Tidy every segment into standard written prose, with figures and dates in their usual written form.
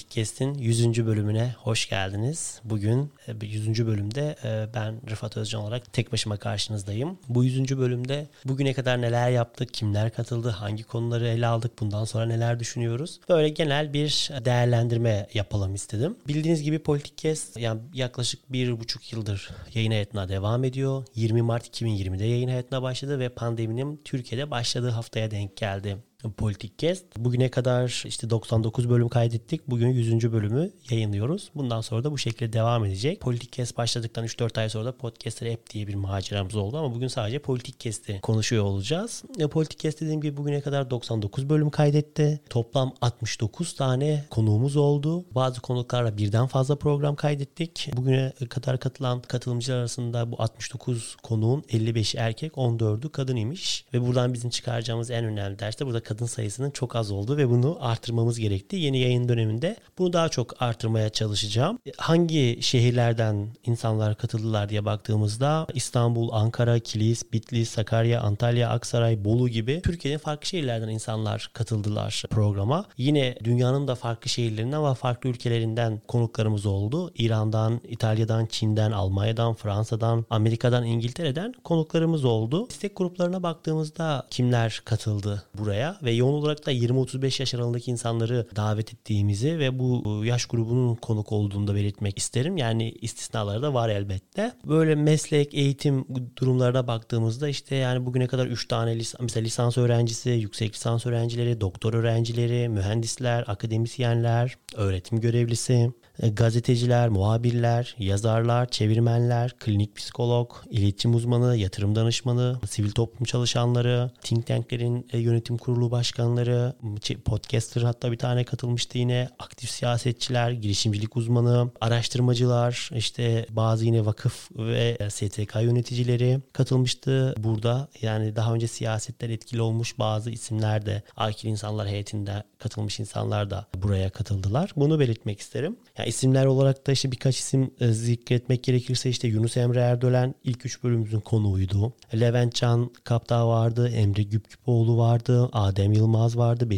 PoliticCast'in 100. bölümüne hoş geldiniz. Bugün 100. bölümde ben Rıfat Özcan olarak tek başıma karşınızdayım. Bu 100. bölümde bugüne kadar neler yaptık, kimler katıldı, hangi konuları ele aldık, bundan sonra neler düşünüyoruz? Böyle genel bir değerlendirme yapalım istedim. Bildiğiniz gibi PoliticCast yani yaklaşık 1,5 yıldır yayın hayatına devam ediyor. 20 Mart 2020'de yayın hayatına başladı ve pandeminin Türkiye'de başladığı haftaya denk geldi. PoliticCast. Bugüne kadar 99 bölüm kaydettik. Bugün 100. bölümü yayınlıyoruz. Bundan sonra da bu şekilde devam edecek. PoliticCast başladıktan 3-4 ay sonra da Podcaster App diye bir maceramız oldu ama bugün sadece PoliticCast'i konuşuyor olacağız. PoliticCast dediğim gibi bugüne kadar 99 bölüm kaydetti. Toplam 69 tane konuğumuz oldu. Bazı konuklarla birden fazla program kaydettik. Bugüne kadar katılan katılımcılar arasında bu 69 konuğun 55'i erkek, 14'ü kadın imiş. Ve buradan bizim çıkaracağımız en önemli ders de burada kadın sayısının çok az olduğu ve bunu artırmamız gerekti. Yeni yayın döneminde bunu daha çok artırmaya çalışacağım. Hangi şehirlerden insanlar katıldılar diye baktığımızda İstanbul, Ankara, Kilis, Bitlis, Sakarya, Antalya, Aksaray, Bolu gibi Türkiye'nin farklı şehirlerden insanlar katıldılar programa. Yine dünyanın da farklı şehirlerinden ve farklı ülkelerinden konuklarımız oldu. İran'dan, İtalya'dan, Çin'den, Almanya'dan, Fransa'dan, Amerika'dan, İngiltere'den konuklarımız oldu. İstek gruplarına baktığımızda kimler katıldı buraya? Ve yoğun olarak da 20-35 yaş aralığındaki insanları davet ettiğimizi ve bu yaş grubunun konuk olduğunu da belirtmek isterim. Yani istisnaları da var elbette. Böyle meslek, eğitim durumlarına baktığımızda yani bugüne kadar 3 tane lisans öğrencisi, yüksek lisans öğrencileri, doktor öğrencileri, mühendisler, akademisyenler, öğretim görevlisi, gazeteciler, muhabirler, yazarlar, çevirmenler, klinik psikolog, iletişim uzmanı, yatırım danışmanı, sivil toplum çalışanları, think tanklerin yönetim kurulu başkanları, podcaster hatta bir tane katılmıştı yine, aktif siyasetçiler, girişimcilik uzmanı, araştırmacılar, bazı yine vakıf ve STK yöneticileri katılmıştı. Burada yani daha önce siyasetten etkili olmuş bazı isimler de, akil insanlar heyetinde katılmış insanlar da buraya katıldılar. Bunu belirtmek isterim. Yani isimler olarak da birkaç isim zikretmek gerekirse Yunus Emre Erdoğan ilk 3 bölümümüzün konuğuydu. Levent Can, Kaptağ vardı, Emre Güp Güpoğlu vardı, Adem Yılmaz vardı,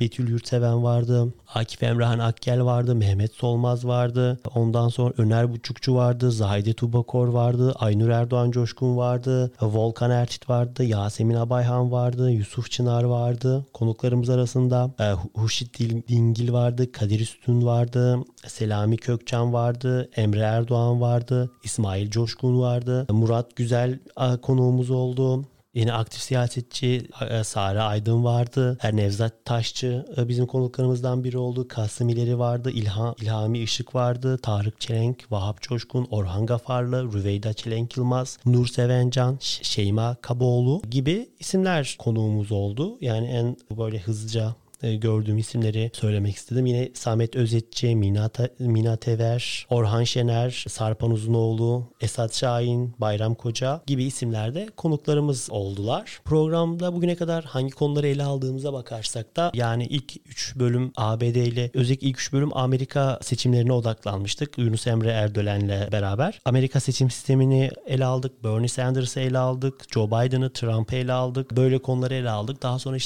Betül Yurtseven vardı, Akif Emrah Han Akgel vardı, Mehmet Solmaz vardı. Ondan sonra Öner Buçukçu vardı, Zahide Tuba Kor vardı, Aynur Erdoğan Coşkun vardı, Volkan Erçit vardı, Yasemin Abayhan vardı, Yusuf Çınar vardı. Konuklarımız arasında Hüşit Dingil vardı, Kadir Üstün vardı, Selami Kökçen vardı, Emre Erdoğan vardı, İsmail Coşkun vardı, Murat Güzel konuğumuz oldu. Yine aktif siyasetçi Sara Aydın vardı. Nevzat Taşçı bizim konuklarımızdan biri oldu. Kasım İleri vardı. İlhami Işık vardı. Tarık Çelenk, Vahap Çoşkun, Orhan Gafarlı, Rüveyda Çelenk Yılmaz, Nur Sevencan, Şeyma Kaboğlu gibi isimler konuğumuz oldu. Yani en böyle hızlıca gördüğüm isimleri söylemek istedim. Yine Samet Özetçi, Mina Tever, Orhan Şener, Sarpan Uzunoğlu, Esat Şahin, Bayram Koca gibi isimlerde konuklarımız oldular. Programda bugüne kadar hangi konuları ele aldığımıza bakarsak da yani ilk 3 bölüm ABD ile özellikle ilk 3 bölüm Amerika seçimlerine odaklanmıştık. Yunus Emre Erdoğan'la beraber. Amerika seçim sistemini ele aldık. Bernie Sanders'ı ele aldık. Joe Biden'ı, Trump'ı ele aldık. Böyle konuları ele aldık. Daha sonra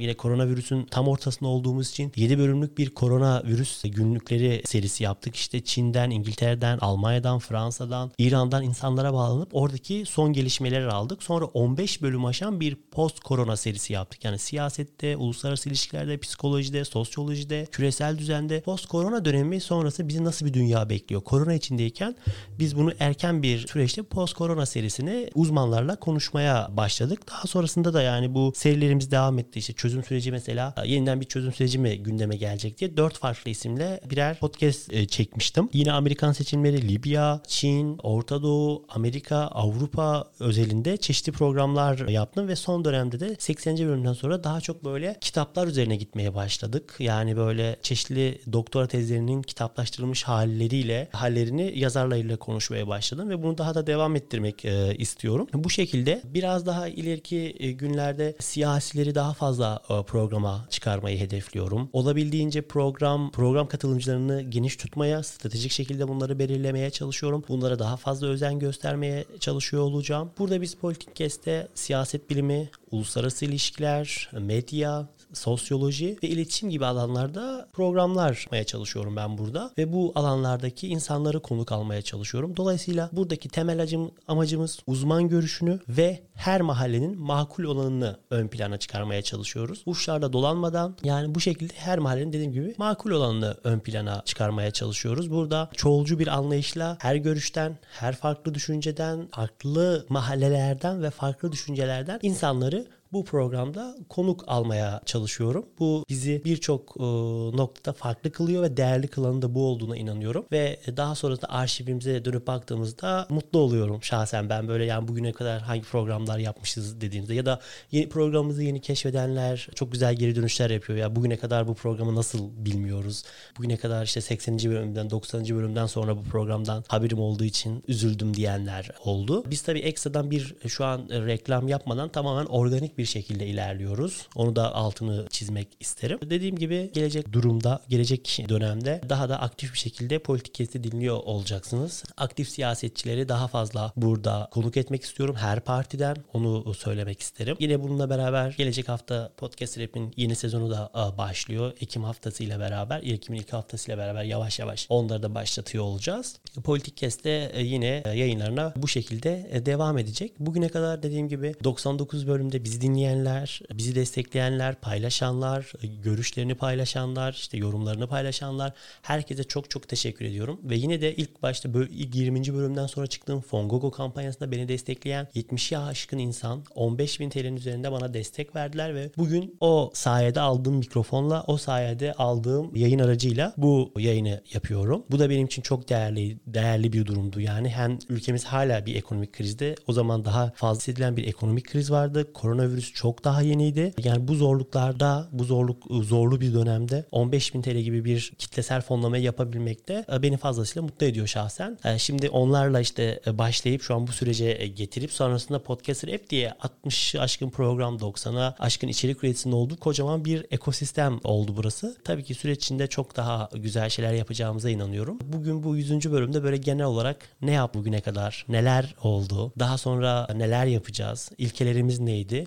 yine koronavirüsün tam ortasında olduğumuz için 7 bölümlük bir koronavirüs günlükleri serisi yaptık. Çin'den, İngiltere'den, Almanya'dan, Fransa'dan, İran'dan insanlara bağlanıp oradaki son gelişmeleri aldık. Sonra 15 bölüm aşan bir post-korona serisi yaptık. Yani siyasette, uluslararası ilişkilerde, psikolojide, sosyolojide, küresel düzende post-korona dönemi sonrası bizi nasıl bir dünya bekliyor? Korona içindeyken biz bunu erken bir süreçte post-korona serisini uzmanlarla konuşmaya başladık. Daha sonrasında da bu serilerimiz devam etti. Çözüm süreci mesela yeniden bir çözüm süreci mi gündeme gelecek diye 4 farklı isimle birer podcast çekmiştim. Yine Amerikan seçimleri, Libya, Çin, Orta Doğu, Amerika, Avrupa özelinde çeşitli programlar yaptım ve son dönemde de 80. bölümden sonra daha çok böyle kitaplar üzerine gitmeye başladık. Yani böyle çeşitli doktora tezlerinin kitaplaştırılmış hallerini yazarlarıyla konuşmaya başladım ve bunu daha da devam ettirmek istiyorum. Bu şekilde biraz daha ileriki günlerde siyasileri daha fazla programa çıkarmayı hedefliyorum. Olabildiğince program katılımcılarını geniş tutmaya, stratejik şekilde bunları belirlemeye çalışıyorum. Bunlara daha fazla özen göstermeye çalışıyor olacağım. Burada biz PoliticCast'te siyaset bilimi, uluslararası ilişkiler, medya, sosyoloji ve iletişim gibi alanlarda programlar yapmaya çalışıyorum ben burada ve bu alanlardaki insanları konuk almaya çalışıyorum. Dolayısıyla buradaki temel amacımız uzman görüşünü ve her mahallenin makul olanını ön plana çıkarmaya çalışıyoruz. Uçlarda dolanmadan, yani bu şekilde her mahallenin dediğim gibi makul olanını ön plana çıkarmaya çalışıyoruz. Burada çoğulcu bir anlayışla her görüşten, her farklı düşünceden, farklı mahallelerden ve farklı düşüncelerden insanları bu programda konuk almaya çalışıyorum. Bu bizi birçok noktada farklı kılıyor ve değerli kılanın da bu olduğuna inanıyorum. Ve daha sonra da arşivimize dönüp baktığımızda mutlu oluyorum şahsen ben böyle, yani bugüne kadar hangi programlar yapmışız dediğimizde ya da yeni programımızı yeni keşfedenler çok güzel geri dönüşler yapıyor. Ya bugüne kadar bu programı nasıl bilmiyoruz? Bugüne kadar işte 80. bölümden 90. bölümden sonra bu programdan haberim olduğu için üzüldüm diyenler oldu. Biz tabii ekstradan bir şu an reklam yapmadan tamamen organik bir şekilde ilerliyoruz. Onu da altını çizmek isterim. Dediğim gibi gelecek dönemde daha da aktif bir şekilde PoliticCast'i dinliyor olacaksınız. Aktif siyasetçileri daha fazla burada konuk etmek istiyorum. Her partiden onu söylemek isterim. Yine bununla beraber gelecek hafta Podcaster App'in yeni sezonu da başlıyor. Ekim'in ilk haftasıyla beraber yavaş yavaş onları da başlatıyor olacağız. PoliticCast'te yine yayınlarına bu şekilde devam edecek. Bugüne kadar dediğim gibi 99 bölümde bizi dinleyenler, bizi destekleyenler, paylaşanlar, görüşlerini paylaşanlar, işte yorumlarını paylaşanlar, herkese çok çok teşekkür ediyorum. Ve yine de ilk başta 20. bölümden sonra çıktığım Fongogo kampanyasında beni destekleyen 70'ye aşkın insan 15.000 TL'nin üzerinde bana destek verdiler ve bugün o sayede aldığım mikrofonla, o sayede aldığım yayın aracıyla bu yayını yapıyorum. Bu da benim için çok değerli bir durumdu. Yani hem ülkemiz hala bir ekonomik krizde, o zaman daha fazla hissedilen bir ekonomik kriz vardı. Koronavirüs çok daha yeniydi. Yani bu zorluklarda, zorlu bir dönemde 15.000 TL gibi bir kitlesel fonlamayı yapabilmek de beni fazlasıyla mutlu ediyor şahsen. Şimdi onlarla işte başlayıp şu an bu sürece getirip sonrasında Podcaster App diye 60 aşkın program, 90'a aşkın içerik üreticisinin olduğu kocaman bir ekosistem oldu burası. Tabii ki süreç içinde çok daha güzel şeyler yapacağımıza inanıyorum. Bugün bu 100. bölümde böyle genel olarak bugüne kadar neler oldu, daha sonra neler yapacağız, ilkelerimiz neydi?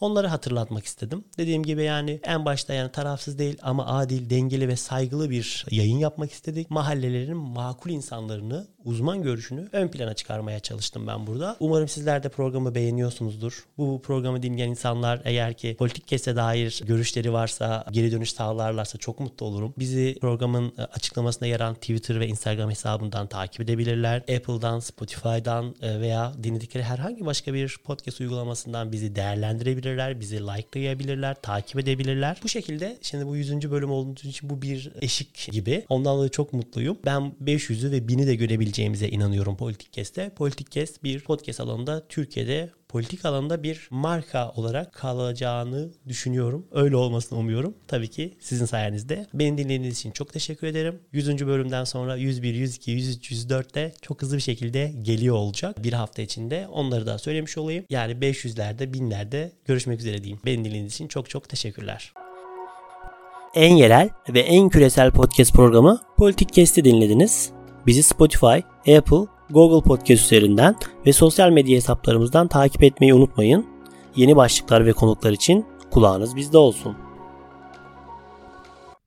Onları hatırlatmak istedim. Dediğim gibi yani en başta yani tarafsız değil ama adil, dengeli ve saygılı bir yayın yapmak istedik. Mahallelerin makul insanlarını, uzman görüşünü ön plana çıkarmaya çalıştım ben burada. Umarım sizler de programı beğeniyorsunuzdur. Bu programı dinleyen insanlar eğer ki PoliticCast'e dair görüşleri varsa, geri dönüş sağlarlarsa çok mutlu olurum. Bizi programın açıklamasında yer alan Twitter ve Instagram hesabından takip edebilirler. Apple'dan, Spotify'dan veya dinledikleri herhangi başka bir podcast uygulamasından bizi değerlendirebilirler, bizi likelayabilirler, takip edebilirler. Bu şekilde şimdi bu 100. bölüm olduğu için bu bir eşik gibi. Ondan dolayı çok mutluyum. Ben 500'ü ve 1000'i de görebileceğimize inanıyorum PoliticCast'te. PoliticCast bir podcast alanında Türkiye'de politik alanda bir marka olarak kalacağını düşünüyorum. Öyle olmasını umuyorum. Tabii ki sizin sayenizde. Beni dinlediğiniz için çok teşekkür ederim. 100. bölümden sonra 101, 102, 103, 104 de çok hızlı bir şekilde geliyor olacak. Bir hafta içinde onları da söylemiş olayım. Yani 500'lerde, 1000'lerde görüşmek üzere diyeyim. Beni dinlediğiniz için çok çok teşekkürler. En yerel ve en küresel podcast programı PoliticCast'i dinlediniz. Bizi Spotify, Apple, Google Podcast üzerinden ve sosyal medya hesaplarımızdan takip etmeyi unutmayın. Yeni başlıklar ve konuklar için kulağınız bizde olsun.